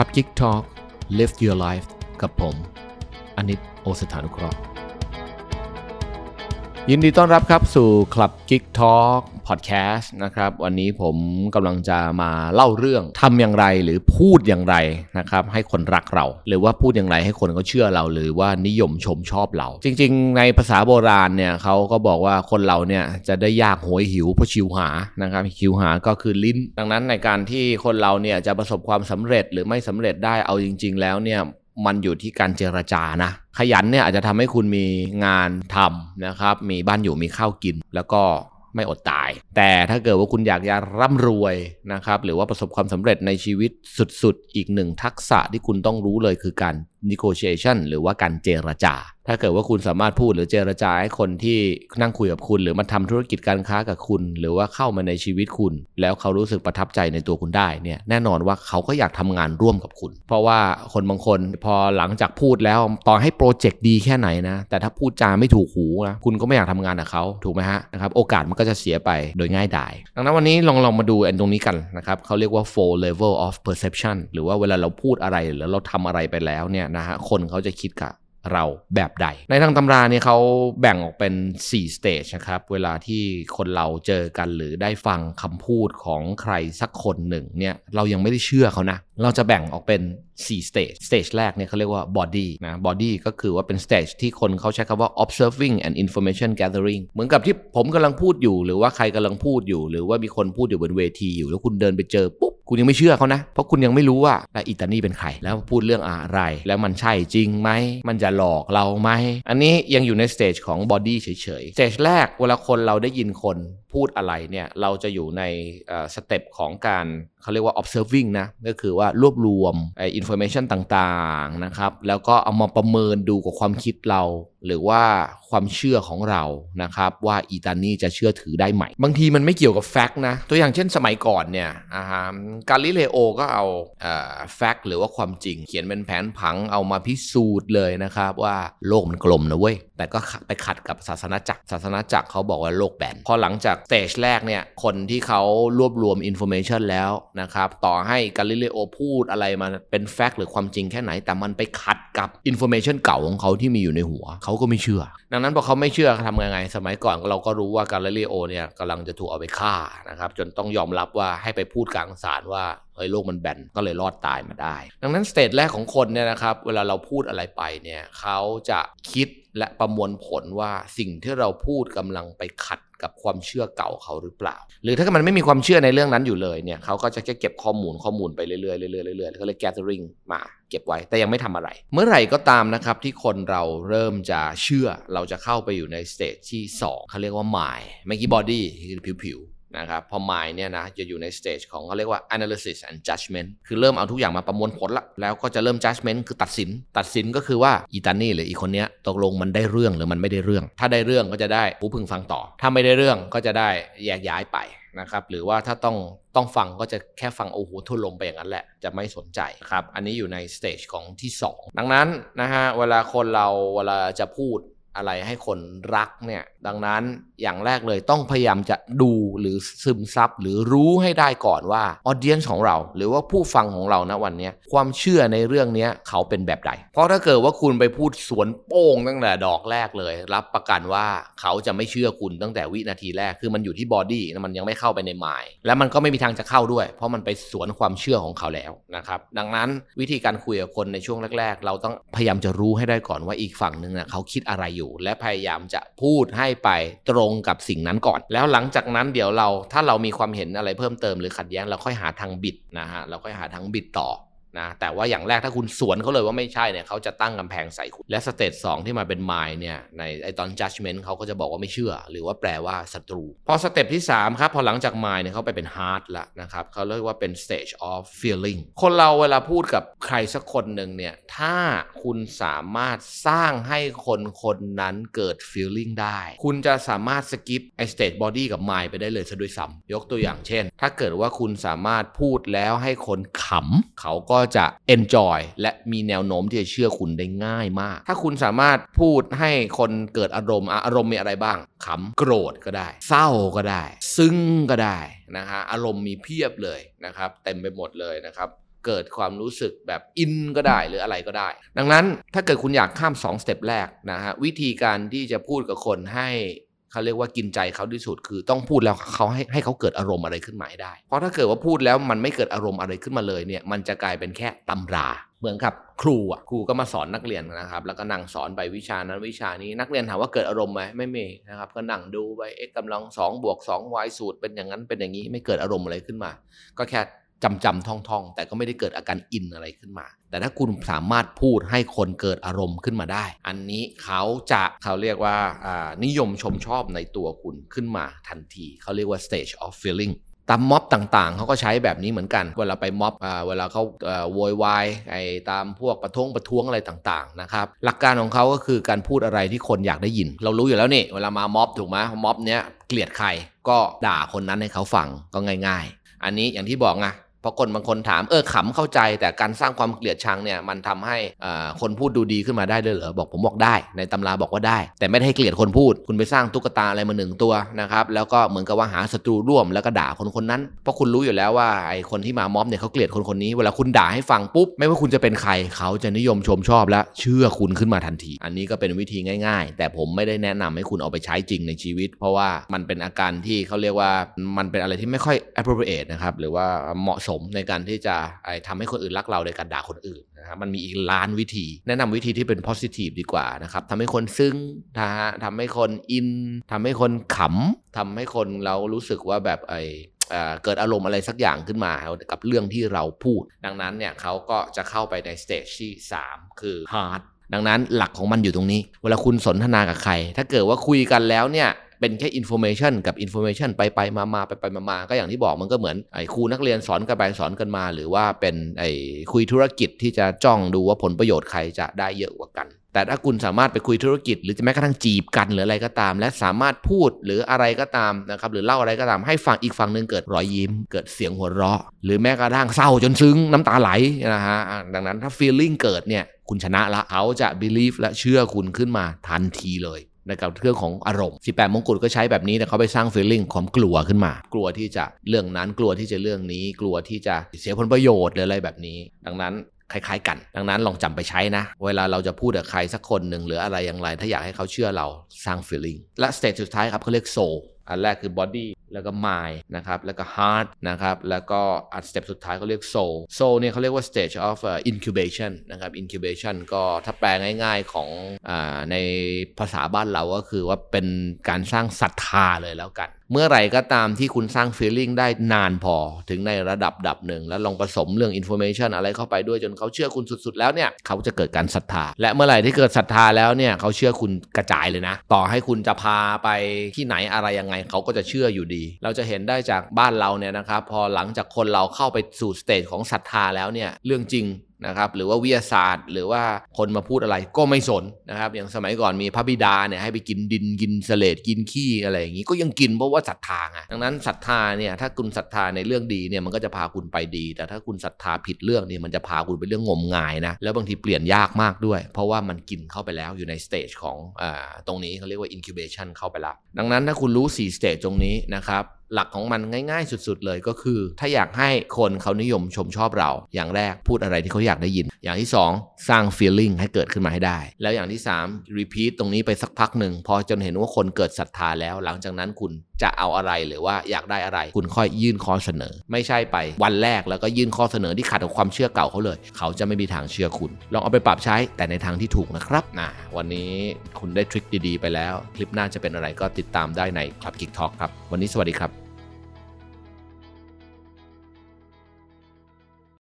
Club Geek Talk Live Your Life กับผมอนิต โอสถานุเคราะห์ยินดีต้อนรับครับสู่ Club Geek Talk Podcast นะครับวันนี้ผมกำลังจะมาเล่าเรื่องทำอย่างไรหรือพูดอย่างไรนะครับให้คนรักเราหรือว่าพูดอย่างไรให้คนเขาเชื่อเราหรือว่านิยมชมชอบเราจริงๆในภาษาโบราณเนี่ยเขาก็บอกว่าคนเราเนี่ยจะได้ยากโหยหิวเพราะชิวหานะครับชิวหาก็คือลิ้นดังนั้นในการที่คนเราเนี่ยจะประสบความสำเร็จหรือไม่สำเร็จได้เอาจริงๆแล้วเนี่ยมันอยู่ที่การเจรจานะขยันเนี่ยอาจจะทำให้คุณมีงานทำนะครับมีบ้านอยู่มีข้าวกินแล้วก็ไม่อดตายแต่ถ้าเกิดว่าคุณอยากจะร่ำรวยนะครับหรือว่าประสบความสำเร็จในชีวิตสุดๆอีกหนึ่งทักษะที่คุณต้องรู้เลยคือการ negotiation หรือว่าการเจรจาถ้าเกิดว่าคุณสามารถพูดหรือเจรจาให้คนที่นั่งคุยกับคุณหรือมาทำธุรกิจการค้ากับคุณหรือว่าเข้ามาในชีวิตคุณแล้วเขารู้สึกประทับใจในตัวคุณได้เนี่ยแน่นอนว่าเขาก็อยากทำงานร่วมกับคุณเพราะว่าคนบางคนพอหลังจากพูดแล้วต่อให้โปรเจกต์ดีแค่ไหนนะแต่ถ้าพูดจาไม่ถูกหูนะคุณก็ไม่อยากทำงานกับเขาถูกไหมฮะนะครับโอกาสมันก็จะเสียไปโดยง่ายดายดังนั้นวันนี้ลองมาดูอันตรงนี้กันนะครับเขาเรียกว่า four level of perception หรือว่าเวลาเราพูดอะไรหรือเราทำอะไรไปแล้วเนี่ยนะฮะคนเขาจะคิดกับเราแบบใดในทางตำราเนี่ยเขาแบ่งออกเป็น4 stage นะครับเวลาที่คนเราเจอกันหรือได้ฟังคำพูดของใครสักคนหนึ่งเนี่ยเรายังไม่ได้เชื่อเขานะเราจะแบ่งออกเป็น4 stage stage แรกเนี่ยเขาเรียกว่า body นะ body ก็คือว่าเป็น stage ที่คนเขาใช้คำว่า observing and information gathering เหมือนกับที่ผมกำลังพูดอยู่หรือว่าใครกำลังพูดอยู่หรือว่ามีคนพูดอยู่บนเวทีอยู่แล้วคุณเดินไปเจอปุ๊บคุณยังไม่เชื่อเขานะเพราะคุณยังไม่รู้ว่าอิตาลีเป็นใครแล้วพูดเรื่องอะไรแล้วมันใช่จริงไหมมันจะหลอกเราไหมอันนี้ยังอยู่ในสเตจของบอดี้เฉยๆสเตจแรกเวลาคนเราได้ยินคนพูดอะไรเนี่ยเราจะอยู่ในสเต็ปของการเขาเรียกว่า observing นะก็คือว่ารวบรวมinformation ต่างๆนะครับแล้วก็เอามาประเมินดูกับความคิดเราหรือว่าความเชื่อของเรานะครับว่าอีตานี่จะเชื่อถือได้ไหมบางทีมันไม่เกี่ยวกับแฟกต์นะตัวอย่างเช่นสมัยก่อนเนี่ยกาลิเลโอก็เอาแฟกต์หรือว่าความจริงเขียนเป็นแผนผังเอามาพิสูจน์เลยนะครับว่าโลกมันกลมนะเว้ยแต่ก็ไปขัดกับศาสนาจักรเขาบอกว่าโลกแบนพอหลังจากสเตจแรกเนี่ยคนที่เขารวบรวม information แล้วนะครับต่อให้กาลิเลโอพูดอะไรมาเป็นแฟกต์หรือความจริงแค่ไหนแต่มันไปขัดกับ information เก่าของเขาที่มีอยู่ในหัวเขาก็ไม่เชื่อดังนั้นพอเขาไม่เชื่อทำยังไงสมัยก่อนเราก็รู้ว่ากาลิเลโอเนี่ยกำลังจะถูกเอาไปฆ่านะครับจนต้องยอมรับว่าให้ไปพูดกลางศาลว่าโลกมันแบนก็เลยรอดตายมาได้ดังนั้นสเตจแรกของคนเนี่ยนะครับเวลาเราพูดอะไรไปเนี่ยเขาจะคิดและประมวลผลว่าสิ่งที่เราพูดกำลังไปขัดกับความเชื่อเก่าเขาหรือเปล่าหรือถ้ามันไม่มีความเชื่อในเรื่องนั้นอยู่เลยเนี่ยเขาก็จะแค่เก็บข้อมูลไปเรื่อยๆแล้วก็เลย gathering มาเก็บไว้แต่ยังไม่ทำอะไรเมื่อไหร่ก็ตามนะครับที่คนเราเริ่มจะเชื่อเราจะเข้าไปอยู่ในสเตจที่2เขาเรียกว่า mind ไม่กี่ body คือผิวนะครับพอ mind เนี่ยนะจะอยู่ในสเตจของเขาเรียกว่า analysis and judgment คือเริ่มเอาทุกอย่างมาประมวลผลละแล้วก็จะเริ่ม judgment คือตัดสินก็คือว่าอีตานี่หรืออีคนเนี้ยตกลงมันได้เรื่องหรือมันไม่ได้เรื่องถ้าได้เรื่องก็จะได้ผู้พึงฟังต่อถ้าไม่ได้เรื่องก็จะได้แยกย้ายไปนะครับหรือว่าถ้าต้องฟังก็จะแค่ฟังโอ้โหทุ่นลมไปอย่างนั้นแหละจะไม่สนใจครับอันนี้อยู่ในสเตจของที่2ดังนั้นนะฮะเวลาจะพูดอะไรให้คนรักเนี่ยดังนั้นอย่างแรกเลยต้องพยายามจะดูหรือซึมซับหรือรู้ให้ได้ก่อนว่าออเดียนซ์ของเราหรือว่าผู้ฟังของเราณวันนี้ความเชื่อในเรื่องนี้เขาเป็นแบบใดเพราะถ้าเกิดว่าคุณไปพูดสวนโป้งตั้งแต่ดอกแรกเลยรับประกันว่าเขาจะไม่เชื่อคุณตั้งแต่วินาทีแรกคือมันอยู่ที่บอดี้มันยังไม่เข้าไปในมายและมันก็ไม่มีทางจะเข้าด้วยเพราะมันไปสวนความเชื่อของเขาแล้วนะครับดังนั้นวิธีการคุยกับคนในช่วงแรกๆเราต้องพยายามจะรู้ให้ได้ก่อนว่าอีกฝั่งนึงนะเขาคิดอะไรอยู่และพยายามจะพูดให้ไปตรงกับสิ่งนั้นก่อนแล้วหลังจากนั้นเดี๋ยวถ้าเรามีความเห็นอะไรเพิ่มเติมหรือขัดแย้งเราค่อยหาทางบิดนะฮะเราค่อยหาทางบิดต่อนะแต่ว่าอย่างแรกถ้าคุณสวนเขาเลยว่าไม่ใช่เนี่ยเขาจะตั้งกำแพงใส่คุณและสเตจ2ที่มาเป็นมายเนี่ยในตอน judgment เขาก็จะบอกว่าไม่เชื่อหรือว่าแปลว่าศัตรูพอสเต็ปที่3ครับพอหลังจากมายเนี่ยเขาไปเป็น heart ละนะครับเขาเรียกว่าเป็น stage of feeling คนเราเวลาพูดกับใครสักคนหนึ่งเนี่ยถ้าคุณสามารถสร้างให้คนนั้นเกิด feeling ได้คุณจะสามารถ skip ไอ้ stage body กับมายไปได้เลยซะด้วยซ้ำยกตัวอย่างเช่นถ้าเกิดว่าคุณสามารถพูดแล้วให้คนขำเขาก็จะ enjoy และมีแนวโน้มที่จะเชื่อคุณได้ง่ายมากถ้าคุณสามารถพูดให้คนเกิดอารมณ์มีอะไรบ้างขำโกรธก็ได้เศร้าก็ได้ซึ้งก็ได้นะฮะอารมณ์มีเพียบเลยนะครับเต็มไปหมดเลยนะครับ เกิดความรู้สึกแบบอินก็ได้หรืออะไรก็ได้ดังนั้นถ้าเกิดคุณอยากข้าม2สเต็ปแรกนะฮะวิธีการที่จะพูดกับคนให้เขาเรียกว่ากินใจเขาที่สุดคือต้องพูดแล้วเขาให้เขาเกิดอารมณ์อะไรขึ้นมาให้ได้เพราะถ้าเกิดว่าพูดแล้วมันไม่เกิดอารมณ์อะไรขึ้นมาเลยเนี่ยมันจะกลายเป็นแค่ตำราเหมือนกับครูก็มาสอนนักเรียนนะครับแล้วก็นั่งสอนไปวิชานั้นวิชานี้นักเรียนถามว่าเกิดอารมณ์ไหมไม่มีนะครับก็นั่งดูไปxกำลัง2บวก2 y สูตรเป็นอย่างนั้นเป็นอย่างนี้ไม่เกิดอารมณ์อะไรขึ้นมาก็แค่จำท่องๆแต่ก็ไม่ได้เกิดอาการอินอะไรขึ้นมาแต่ถ้าคุณสามารถพูดให้คนเกิดอารมณ์ขึ้นมาได้อันนี้เขาเรียกว่านิยมชมชอบในตัวคุณขึ้นมาทันทีเขาเรียกว่า stage of feeling ตามม็อบต่างๆเขาก็ใช้แบบนี้เหมือนกันเวลาไปม็อบเวลาเขาโวยวายไอ้ตามพวกประท้วงอะไรต่างๆนะครับหลักการของเขาก็คือการพูดอะไรที่คนอยากได้ยินเรารู้อยู่แล้วนี่เวลามาม็อบถูกไหมม็อบเนี้ยเกลียดใครก็ด่าคนนั้นให้เขาฟังก็ง่ายๆอันนี้อย่างที่บอกไงเพราะคนบางคนถามขำเข้าใจแต่การสร้างความเกลียดชังเนี่ยมันทำให้คนพูดดูดีขึ้นมาได้เลยเหรอบอกผมบอกได้ในตำราบอกว่าได้แต่ไม่ได้ให้เกลียดคนพูดคุณไปสร้างตุ๊กตาอะไรมาหนึ่งตัวนะครับแล้วก็เหมือนกับว่าหาศัตรูร่วมแล้วก็ด่าคนนั้นเพราะคุณรู้อยู่แล้วว่าไอ้คนที่มาม็อบเนี่ยเขาเกลียดคนนี้เวลาคุณด่าให้ฟังปุ๊บไม่ว่าคุณจะเป็นใครเขาจะนิยมชมชอบและเชื่อคุณขึ้นมาทันทีอันนี้ก็เป็นวิธีง่ายๆแต่ผมไม่ได้แนะนำให้คุณเอาไปใช้จริงในชีวิตเพราะว่ามันเป็นอาการที่เขาเรียกว่ามันเป็นอะไรที่ไม่ค่อย appropriate นะครับหรือว่าเหมาะในการที่จะทำให้คนอื่นรักเราโดยการด่าคนอื่นนะครับมันมีอีกล้านวิธีแนะนำวิธีที่เป็น positive ดีกว่านะครับทำให้คนซึ้งนะฮะทำให้คนอินทำให้คนขำทำให้คนเรารู้สึกว่าแบบเกิดอารมณ์อะไรสักอย่างขึ้นมากับเรื่องที่เราพูดดังนั้นเนี่ยเขาก็จะเข้าไปใน stage ที่ 3 คือ hard ดังนั้นหลักของมันอยู่ตรงนี้เวลาคุณสนทนากับใครถ้าเกิดว่าคุยกันแล้วเนี่ยเป็นแค่ information กับ information ไปมาๆไปมาๆก็อย่างที่บอกมันก็เหมือนไอ้ครูนักเรียนสอนกันไปสอนกันมาหรือว่าเป็นไอ้คุยธุรกิจที่จะจ้องดูว่าผลประโยชน์ใครจะได้เยอะกว่ากันแต่ถ้าคุณสามารถไปคุยธุรกิจหรือแม้กระทั่งจีบกันหรืออะไรก็ตามและสามารถพูดหรืออะไรก็ตามนะครับหรือเล่าอะไรก็ตามให้ฝั่งอีกฝั่งหนึ่งเกิดรอยยิ้มเกิดเสียงหัวเราะหรือแม้กระทั่งเศร้าจนซึ้งน้ำตาไหลนะฮะดังนั้นถ้า feeling เกิดเนี่ยคุณชนะละเขาจะ believe และเชื่อคุณขึ้นมาทันทีเลยนะครับเรื่องของอารมณ์18มงกุฎก็ใช้แบบนี้แต่เขาไปสร้าง feeling ความกลัวขึ้นมากลัวที่จะเรื่องนั้นกลัวที่จะเรื่องนี้กลัวที่จะเสียผลประโยชน์หรืออะไรแบบนี้ดังนั้นคล้ายๆกันดังนั้นลองจำไปใช้นะเวลาเราจะพูดกับใครสักคนหนึ่งหรืออะไรอย่างไรถ้าอยากให้เขาเชื่อเราสร้าง feeling และ stage สุดท้ายครับเขาเรียก soul อันแรกคือ body แล้วก็ mind นะครับแล้วก็ heart นะครับแล้วก็อัน step สุดท้ายเขาเรียก soul เนี่ยเขาเรียกว่า stage of incubation นะครับ incubation ก็ถ้าแปลง่ายๆของในภาษาบ้านเราก็คือว่าเป็นการสร้างศรัทธาเลยแล้วกันเมื่อไรก็ตามที่คุณสร้าง feeling ได้นานพอถึงในระดับหนึ่งแล้วลองผสมเรื่อง information อะไรเข้าไปด้วยจนเขาเชื่อคุณสุดๆแล้วเนี่ยเขาจะเกิดการศรัทธาและเมื่อไหร่ที่เกิดศรัทธาแล้วเนี่ยเขาเชื่อคุณกระจายเลยนะต่อให้คุณจะพาไปที่ไหนอะไรยังไงเขาก็จะเชื่ออยู่ดีเราจะเห็นได้จากบ้านเราเนี่ยนะครับพอหลังจากคนเราเข้าไปสู่สเตจของศรัทธาแล้วเนี่ยเรื่องจริงนะครับหรือว่าวิทยาศาสตร์หรือว่าคนมาพูดอะไรก็ไม่สนนะครับอย่างสมัยก่อนมีพระบิดาเนี่ยให้ไปกินดินกินเสลดกินขี้อะไรอย่างนี้ก็ยังกินเพราะว่าศรัทธาไงดังนั้นศรัทธาเนี่ยถ้าคุณศรัทธาในเรื่องดีเนี่ยมันก็จะพาคุณไปดีแต่ถ้าคุณศรัทธาผิดเรื่องเนี่ยมันจะพาคุณไปเรื่องงมงายนะแล้วบางทีเปลี่ยนยากมากด้วยเพราะว่ามันกินเข้าไปแล้วอยู่ในสเตจของตรงนี้เขาเรียกว่า incubation เข้าไปแล้วดังนั้นถ้าคุณรู้4สเตจตรงนี้นะครับหลักของมันง่ายๆสุดๆเลยก็คือถ้าอยากให้คนเขานิยมชมชอบเราอย่างแรกพูดอะไรที่เขาอยากได้ยินอย่างที่2สร้าง feeling ให้เกิดขึ้นมาให้ได้แล้วอย่างที่3 repeat ตรงนี้ไปสักพักหนึ่งพอจนเห็นว่าคนเกิดศรัทธาแล้วหลังจากนั้นคุณจะเอาอะไรหรือว่าอยากได้อะไรคุณค่อยยื่นข้อเสนอไม่ใช่ไปวันแรกแล้วก็ยื่นข้อเสนอที่ขัดกับความเชื่อเก่าเขาเลยเขาจะไม่มีทางเชื่อคุณลองเอาไปปรับใช้แต่ในทางที่ถูกนะครับวันนี้คุณได้ทริคดีๆไปแล้วคลิปหน้าจะเป็นอะไรก็ติดตามได้ใน Club Geek Talk ครับวันนี้สวัสดีครับ